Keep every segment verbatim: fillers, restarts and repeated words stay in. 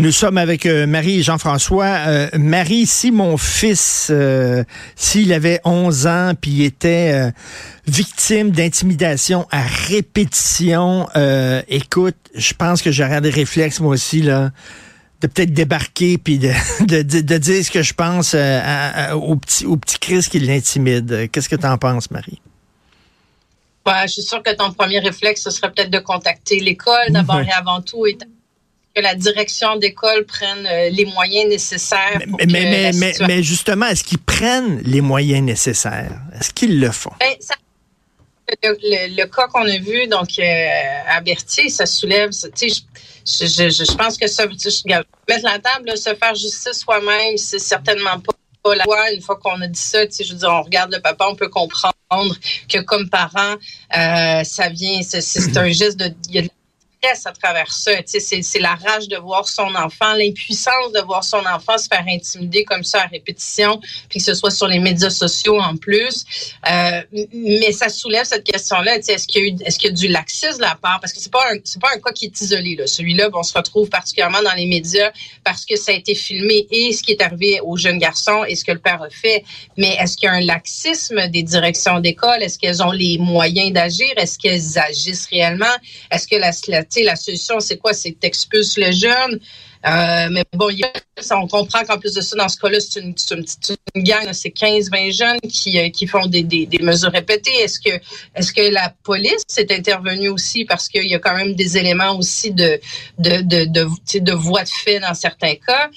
Nous sommes avec euh, Marie et Jean-François. Euh, Marie, si mon fils, euh, s'il avait onze ans, puis il était euh, victime d'intimidation à répétition, euh, écoute, je pense que j'aurais des réflexes, moi aussi, là, de peut-être débarquer, puis de, de, de, de dire ce que je pense euh, à, à, au petit, au petit Chris qui l'intimide. Qu'est-ce que tu en penses, Marie? Ouais, je suis sûre que ton premier réflexe, ce serait peut-être de contacter l'école, d'abord mmh. et avant tout, et que la direction d'école prenne les moyens nécessaires. Mais, pour mais, que mais, la situation... mais, mais justement, est-ce qu'ils prennent les moyens nécessaires? Est-ce qu'ils le font? Ben, ça, le, le, le cas qu'on a vu donc euh, à Berthier, ça soulève... Ça, je, je, je, je pense que ça... Regarde, mettre la table, là, se faire justice soi-même, c'est certainement pas... La loi, une fois qu'on a dit ça, tu sais, je veux dire, on regarde le papa, on peut comprendre que comme parent, euh, ça vient, c'est, c'est un geste de, il y a de la stress à travers ça, tu sais, c'est, c'est la rage de voir son enfant, l'impuissance de voir son enfant se faire intimider comme ça à répétition, puis que ce soit sur les médias sociaux en plus. Euh, mais ça soulève cette question-là, tu sais, est-ce qu'il y a eu, est-ce qu'il y a du laxisme de la part? Parce que c'est pas un, c'est pas un cas qui est isolé, là. Celui-là, bon, on se retrouve particulièrement dans les médias parce que ça a été filmé et ce qui est arrivé au jeune garçon et ce que le père a fait. Mais est-ce qu'il y a un laxisme des directions d'école? Est-ce qu'elles ont les moyens d'agir? Est-ce qu'elles agissent réellement? Est-ce que la, la, la solution, c'est quoi? C'est t'expulses le jeune? Euh, mais bon, il y a, on comprend qu'en plus de ça, dans ce cas-là, c'est une, c'est une, c'est une gang, c'est quinze vingt jeunes qui, qui font des, des, des mesures répétées. Est-ce que, est-ce que la police est intervenue aussi? Parce qu'il y a quand même des éléments aussi de, de, de, de, de, de voies de fait dans certains cas.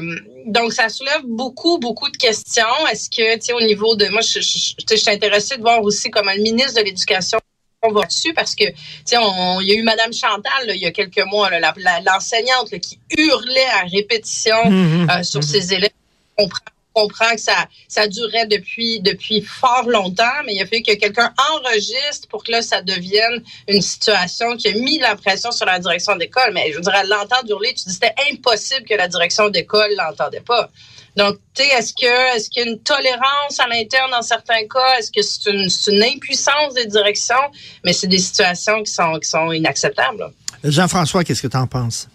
Euh, donc, ça soulève beaucoup, beaucoup de questions. Est-ce que, tu sais, au niveau de... Moi, je, je, je, je suis intéressée de voir aussi comment le ministre de l'Éducation on va dessus parce que, tu sais, il y a eu Madame Chantal, là, il y a quelques mois, là, la, la, l'enseignante là, qui hurlait à répétition mm-hmm. euh, sur mm-hmm. ses élèves. On comprend, on comprend que ça, ça durait depuis, depuis fort longtemps, mais il a fallu que quelqu'un enregistre pour que là, ça devienne une situation qui a mis la pression sur la direction d'école. Mais je veux dire, à l'entendre hurler, tu dis c'était impossible que la direction d'école l'entendait pas. Donc, tu sais, est-ce que, est-ce qu'il y a une tolérance à l'interne dans certains cas? Est-ce que c'est une, c'est une impuissance des directions? Mais c'est des situations qui sont, qui sont inacceptables, là. Jean-François, qu'est-ce que tu en penses?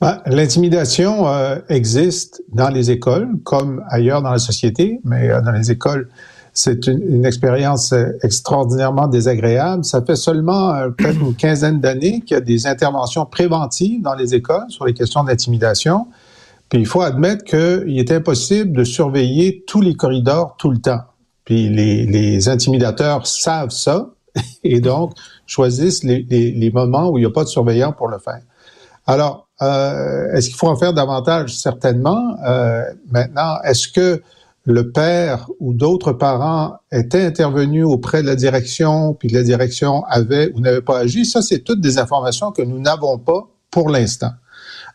Ben, l'intimidation euh, existe dans les écoles, comme ailleurs dans la société, mais euh, dans les écoles, c'est une, une expérience extraordinairement désagréable. Ça fait seulement euh, peut-être une quinzaine d'années qu'il y a des interventions préventives dans les écoles sur les questions d'intimidation. Puis il faut admettre qu'il est impossible de surveiller tous les corridors tout le temps. Puis les, les intimidateurs savent ça et donc choisissent les, les, les moments où il n'y a pas de surveillant pour le faire. Alors, euh, est-ce qu'il faut en faire davantage? Certainement. Euh, maintenant, est-ce que le père ou d'autres parents étaient intervenus auprès de la direction, puis la direction avait ou n'avait pas agi? Ça, c'est toutes des informations que nous n'avons pas pour l'instant.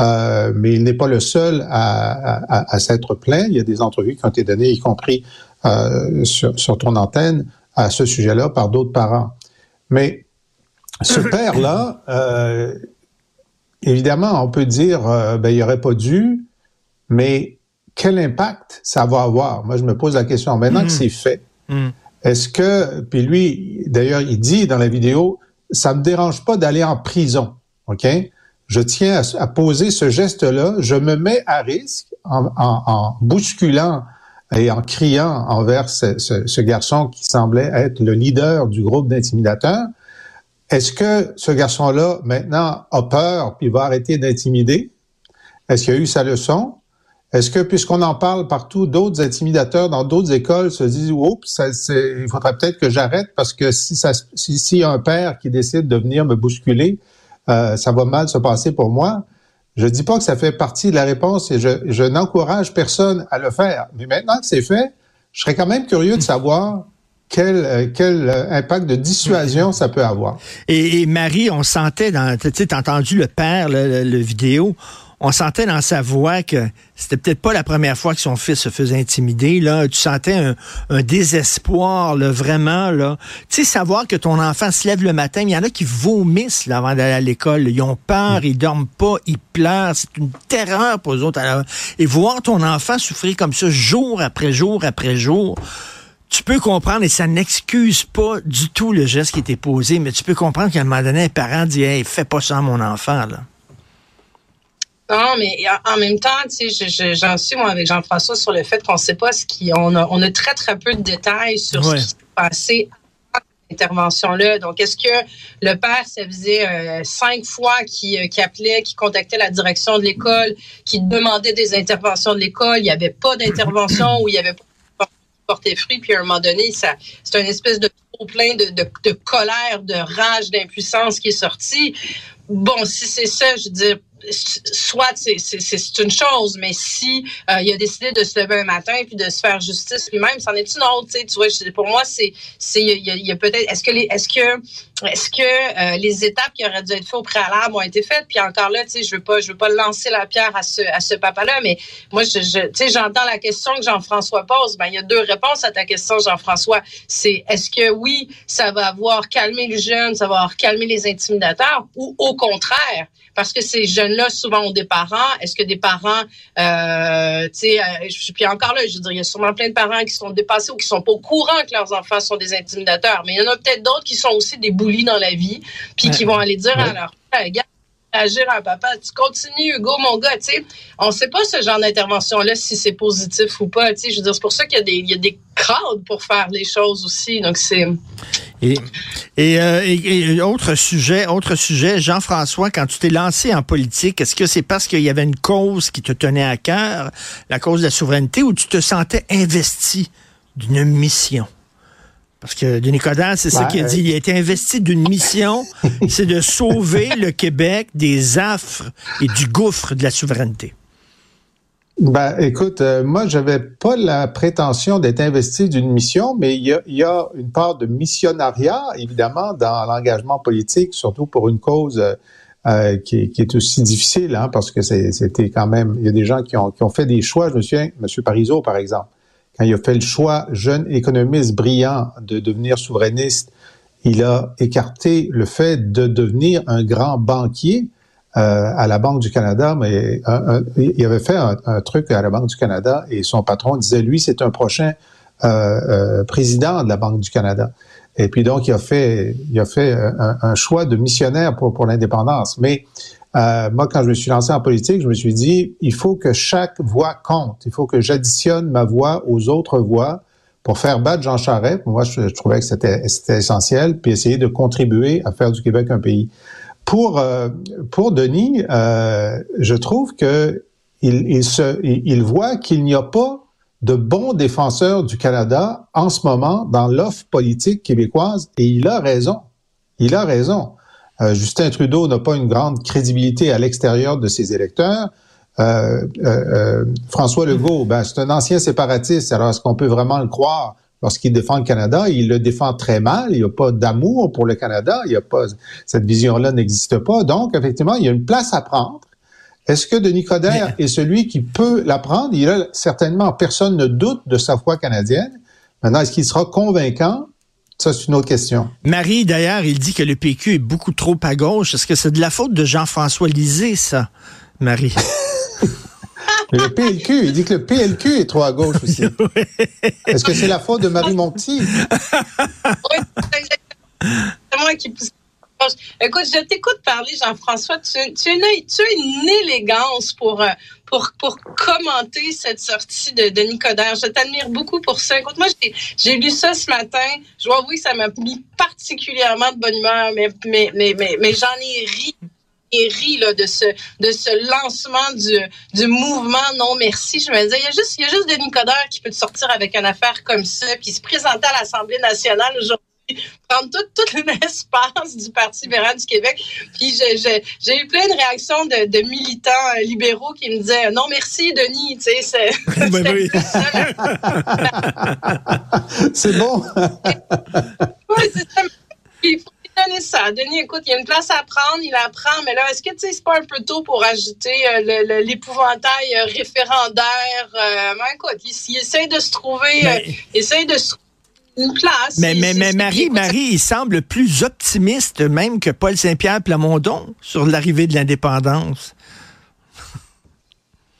Euh, mais il n'est pas le seul à, à, à s'être plaint. Il y a des entrevues qui ont été données, y compris euh, sur, sur ton antenne, à ce sujet-là par d'autres parents. Mais ce père-là, euh, évidemment, on peut dire euh, ben, il n'aurait pas dû, mais quel impact ça va avoir? Moi, je me pose la question, maintenant mmh. que c'est fait, mmh. est-ce que... Puis lui, d'ailleurs, il dit dans la vidéo, « Ça ne me dérange pas d'aller en prison. » OK? Je tiens à, à poser ce geste-là, je me mets à risque en, en, en bousculant et en criant envers ce, ce, ce garçon qui semblait être le leader du groupe d'intimidateurs. Est-ce que ce garçon-là, maintenant, a peur puis va arrêter d'intimider? Est-ce qu'il a eu sa leçon? Est-ce que, puisqu'on en parle partout, d'autres intimidateurs dans d'autres écoles se disent « Oups, il faudrait peut-être que j'arrête parce que si ça, si, si y a un père qui décide de venir me bousculer, Euh, ça va mal se passer pour moi », je dis pas que ça fait partie de la réponse et je, je n'encourage personne à le faire. Mais maintenant que c'est fait, je serais quand même curieux de savoir quel, quel impact de dissuasion ça peut avoir. Et, et Marie, on sentait, dans, tu sais, t'as entendu le père, le, le, le vidéo, on sentait dans sa voix que c'était peut-être pas la première fois que son fils se faisait intimider, là. Tu sentais un, un désespoir, là, vraiment, là. Tu sais, savoir que ton enfant se lève le matin, il y en a qui vomissent, là, avant d'aller à l'école. Ils ont peur, ils dorment pas, ils pleurent. C'est une terreur pour eux autres. Alors, et voir ton enfant souffrir comme ça, jour après jour après jour, tu peux comprendre, et ça n'excuse pas du tout le geste qui était posé, mais tu peux comprendre qu'à un moment donné, un parent dit « Hey, fais pas ça à mon enfant, là. » Non, mais en même temps, tu sais, je, je, j'en suis, moi, avec Jean-François, sur le fait qu'on ne sait pas ce qui... On a, on a très, très peu de détails sur ouais. ce qui s'est passé avant cette intervention-là. Donc, est-ce que le père, ça faisait euh, cinq fois qu'il, euh, qu'il appelait, qu'il contactait la direction de l'école, qu'il demandait des interventions de l'école, il n'y avait pas d'intervention ou il n'y avait pas porter fruit, puis à un moment donné, ça, c'est une espèce de trop plein de, de, de colère, de rage, d'impuissance qui est sorti. Bon, si c'est ça, je veux dire, soit c'est, c'est, c'est une chose, mais si euh, il a décidé de se lever un matin puis de se faire justice lui-même, c'en est une autre, tu vois. Je, pour moi, c'est, c'est, il y a, il y a peut-être, est-ce que, les, est-ce que, est-ce que euh, les étapes qui auraient dû être faites au préalable ont été faites? Puis encore là, tu sais, je veux pas, je veux pas lancer la pierre à ce, à ce papa-là, mais moi, je, je tu sais, j'entends la question que Jean-François pose. Ben, il y a deux réponses à ta question, Jean-François. C'est, est-ce que oui, ça va avoir calmé le jeune, ça va avoir calmé les intimidateurs, ou au contraire, parce que ces jeunes-là, souvent, ont des parents. Est-ce que des parents, euh, tu sais, euh, puis encore là, je veux dire, il y a sûrement plein de parents qui sont dépassés ou qui sont pas au courant que leurs enfants sont des intimidateurs. Mais il y en a peut-être d'autres qui sont aussi des bullies dans la vie, puis ouais. qui vont aller dire ouais. à leur père, regarde, agir à papa, tu continues, Hugo, mon gars, tu sais. On sait pas ce genre d'intervention-là, si c'est positif ou pas, tu sais. Je veux dire, c'est pour ça qu'il y a des, il y a des crowds pour faire les choses aussi, donc c'est... Et, et, euh, et, et autre sujet, autre sujet, Jean-François, quand tu t'es lancé en politique, est-ce que c'est parce qu'il y avait une cause qui te tenait à cœur, la cause de la souveraineté, ou tu te sentais investi d'une mission? Parce que Denis Coderre, c'est ben, ça qu'il a dit, il a été investi d'une mission, c'est de sauver le Québec des affres et du gouffre de la souveraineté. Ben, écoute, euh, moi, j'avais pas la prétention d'être investi d'une mission, mais il y a, y a une part de missionnariat, évidemment, dans l'engagement politique, surtout pour une cause euh, qui, qui est aussi difficile, hein, parce que c'est, c'était quand même... Il y a des gens qui ont, qui ont fait des choix. Je me souviens, M. Parizeau, par exemple, quand il a fait le choix, jeune économiste brillant, de devenir souverainiste, il a écarté le fait de devenir un grand banquier euh, à la Banque du Canada. Mais un, un, il avait fait un, un truc à la Banque du Canada et son patron disait, lui, c'est un prochain euh, euh, président de la Banque du Canada. Et puis donc, il a fait, il a fait un, un choix de missionnaire pour, pour l'indépendance. Mais Euh, moi, quand je me suis lancé en politique, je me suis dit, il faut que chaque voix compte. Il faut que j'additionne ma voix aux autres voix pour faire battre Jean Charest. Moi, je, je trouvais que c'était, c'était essentiel, puis essayer de contribuer à faire du Québec un pays. Pour euh, pour Denis, euh, je trouve que il, il se il voit qu'il n'y a pas de bons défenseurs du Canada en ce moment dans l'offre politique québécoise, et il a raison. Il a raison. Euh, Justin Trudeau n'a pas une grande crédibilité à l'extérieur de ses électeurs. Euh, euh, euh, François Legault, ben, c'est un ancien séparatiste. Alors, est-ce qu'on peut vraiment le croire lorsqu'il défend le Canada? Il le défend très mal. Il n'y a pas d'amour pour le Canada. Il y a pas, cette vision-là n'existe pas. Donc, effectivement, il y a une place à prendre. Est-ce que Denis Coderre Mais... est celui qui peut la prendre? Il a certainement, personne ne doute de sa foi canadienne. Maintenant, est-ce qu'il sera convaincant? Ça, c'est une autre question. Marie, d'ailleurs, il dit que le P Q est beaucoup trop à gauche. Est-ce que c'est de la faute de Jean-François Lisée, ça, Marie? Le P L Q, il dit que le P L Q est trop à gauche aussi. Oui. Est-ce que c'est la faute de Marie Montpetit? Oui, c'est moi qui pousse. Écoute, je t'écoute parler, Jean-François. Tu, tu, as, une, tu as une élégance pour... Euh, Pour, pour commenter cette sortie de Denis Coderre. Je t'admire beaucoup pour ça. Écoute, moi, j'ai, j'ai lu ça ce matin. Je dois avouer que ça m'a mis particulièrement de bonne humeur, mais, mais, mais, mais, mais j'en ai ri. Et rit, là, de ce, de ce lancement du, du mouvement non merci. Je me disais, il y a juste, il y a juste Denis Coderre qui peut te sortir avec une affaire comme ça, puis se présenter à l'Assemblée nationale aujourd'hui, prendre tout, tout l'espace du Parti libéral du Québec. Puis je, je, j'ai eu plein de réactions de, de militants libéraux qui me disaient « Non, merci, Denis. » Tu sais, c'est, c'est, oui. C'est bon. Oui, c'est ça. Il faut lui donner c'est ça. Denis, écoute, il y a une place à prendre, il la prend, mais là, est-ce que, tu sais, c'est pas un peu tôt pour agiter euh, le, le, l'épouvantail euh, référendaire? Euh, mais écoute, il, il essaie de se trouver, mais... euh, il essaie de se trouver une place. Mais, il, mais, il, mais Marie, écoute, Marie, il semble plus optimiste même que Paul Saint-Pierre Plamondon sur l'arrivée de l'indépendance.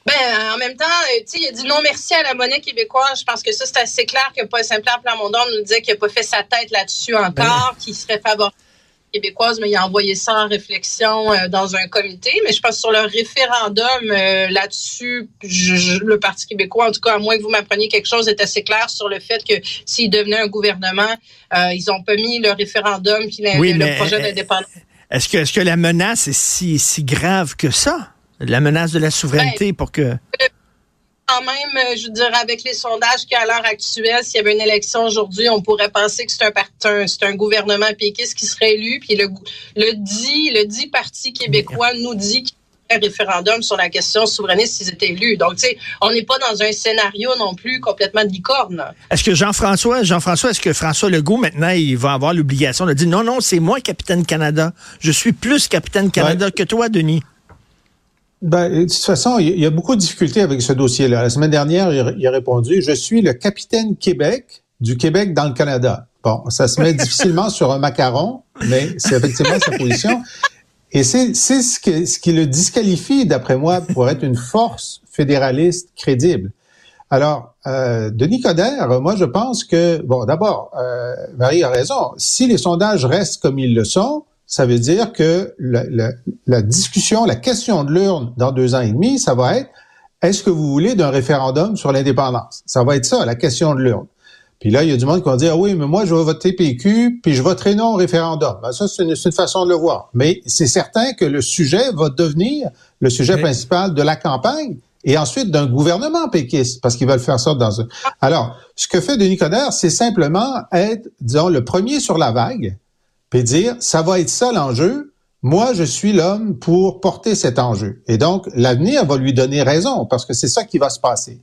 Ben, en même temps, tu sais, il a dit non merci à la monnaie québécoise. Je pense que ça, c'est assez clair que Paul Saint-Pierre Plamondon nous disait qu'il n'a pas fait sa tête là-dessus encore, ben... qu'il serait favorable à la québécoise, mais il a envoyé ça en réflexion euh, dans un comité. Mais je pense que sur le référendum euh, là-dessus, je, je, le Parti québécois, en tout cas, à moins que vous m'appreniez quelque chose, est assez clair sur le fait que s'il devenait un gouvernement, euh, ils n'ont pas mis le référendum puis oui, le projet d'indépendance. Est-ce que, est-ce que la menace est si, si grave que ça? La menace de la souveraineté ben, pour que... Quand même, je veux dire, avec les sondages qu'à l'heure actuelle, s'il y avait une élection aujourd'hui, on pourrait penser que c'est un, part... c'est un gouvernement péquiste qui serait élu. Puis le, le, dit, le dit Parti québécois nous dit qu'il y a un référendum sur la question souverainiste s'ils étaient élus. Donc, tu sais, on n'est pas dans un scénario non plus complètement de licorne. Est-ce que Jean-François, Jean-François, est-ce que François Legault, maintenant, il va avoir l'obligation de dire non, non, c'est moi, Capitaine Canada. Je suis plus Capitaine Canada ouais. que toi, Denis. Ben, de toute façon, il y a beaucoup de difficultés avec ce dossier-là. La semaine dernière, il a répondu « Je suis le capitaine Québec du Québec dans le Canada ». Bon, ça se met difficilement sur un macaron, mais c'est effectivement sa position. Et c'est, c'est ce, que, ce qui le disqualifie, d'après moi, pour être une force fédéraliste crédible. Alors, euh, Denis Coderre, moi, je pense que... Bon, d'abord, euh, Marie a raison. Si les sondages restent comme ils le sont, ça veut dire que la, la, la discussion, la question de l'urne dans deux ans et demi, ça va être « Est-ce que vous voulez d'un référendum sur l'indépendance? » Ça va être ça, la question de l'urne. Puis là, il y a du monde qui va dire « Ah oui, mais moi, je vais voter P Q, puis je voterai non au référendum. » Ben, ça, c'est une, c'est une façon de le voir. Mais c'est certain que le sujet va devenir le sujet oui. principal de la campagne et ensuite d'un gouvernement péquiste, parce qu'ils veulent faire ça dans un... Alors, ce que fait Denis Coderre, c'est simplement être, disons, le premier sur la vague, puis dire, ça va être ça l'enjeu, moi je suis l'homme pour porter cet enjeu. Et donc, l'avenir va lui donner raison, parce que c'est ça qui va se passer.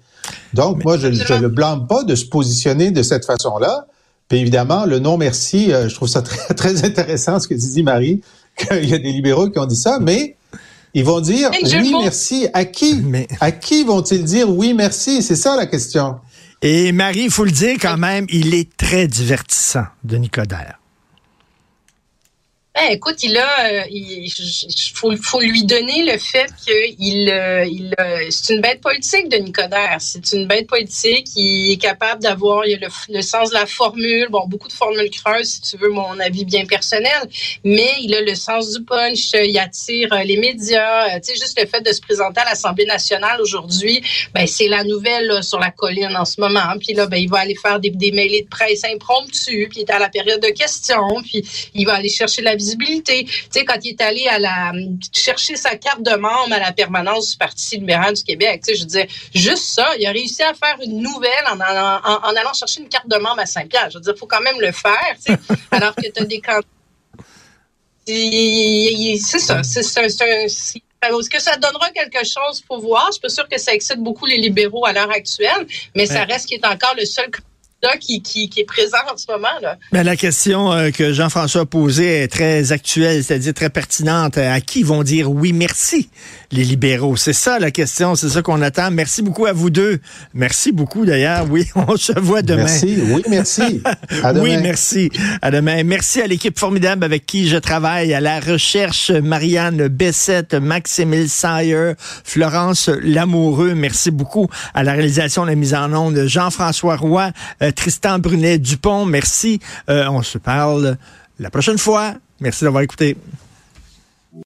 Donc, mais moi, je ne le blâme pas de se positionner de cette façon-là. Puis évidemment, le non merci, euh, je trouve ça très, très intéressant ce que tu dis, Marie, qu'il y a des libéraux qui ont dit ça, mais ils vont dire oui, pense... merci. À qui? Mais... À qui vont-ils dire oui, merci? C'est ça la question. Et Marie, il faut le dire quand même, il est très divertissant, Denis Coderre. Ben, écoute, il a, il faut, faut lui donner le fait qu'il, il, c'est une bête politique, Denis Coderre. C'est une bête politique. Il est capable d'avoir, il a le, le sens de la formule. Bon, beaucoup de formules creuses, si tu veux mon avis bien personnel. Mais il a le sens du punch. Il attire les médias. Tu sais, juste le fait de se présenter à l'Assemblée nationale aujourd'hui, ben, c'est la nouvelle, là, sur la colline en ce moment. Puis là, ben, il va aller faire des, des mêlées de presse impromptues. Puis il est à la période de questions. Puis il va aller chercher la visibilité. Tu sais, quand il est allé à la, chercher sa carte de membre à la permanence du Parti libéral du Québec, tu sais, je veux dire, juste ça, il a réussi à faire une nouvelle en, en, en, en allant chercher une carte de membre à Saint-Pierre. Je veux dire, il faut quand même le faire, tu sais, alors que tu as des candidats. C'est ça, c'est ça. Est-ce que ça donnera quelque chose pour voir? Je suis pas sûre que ça excite beaucoup les libéraux à l'heure actuelle, mais ouais. ça reste qu'il est encore le seul Qui, qui, qui est présent en ce moment. Là. Ben, la question euh, que Jean-François a posée est très actuelle, c'est-à-dire très pertinente. À qui vont dire oui, merci, les libéraux? C'est ça la question, c'est ça qu'on attend. Merci beaucoup à vous deux. Merci beaucoup d'ailleurs. Oui, on se voit demain. Merci, oui, merci. À demain. Oui, merci. À demain. Merci à l'équipe formidable avec qui je travaille, à la recherche, Marianne Bessette, Maximil Sayer, Florence Lamoureux. Merci beaucoup à la réalisation de la mise en onde, Jean-François Roy, euh, Tristan Brunet Dupont, merci. Euh, on se parle la prochaine fois. Merci d'avoir écouté.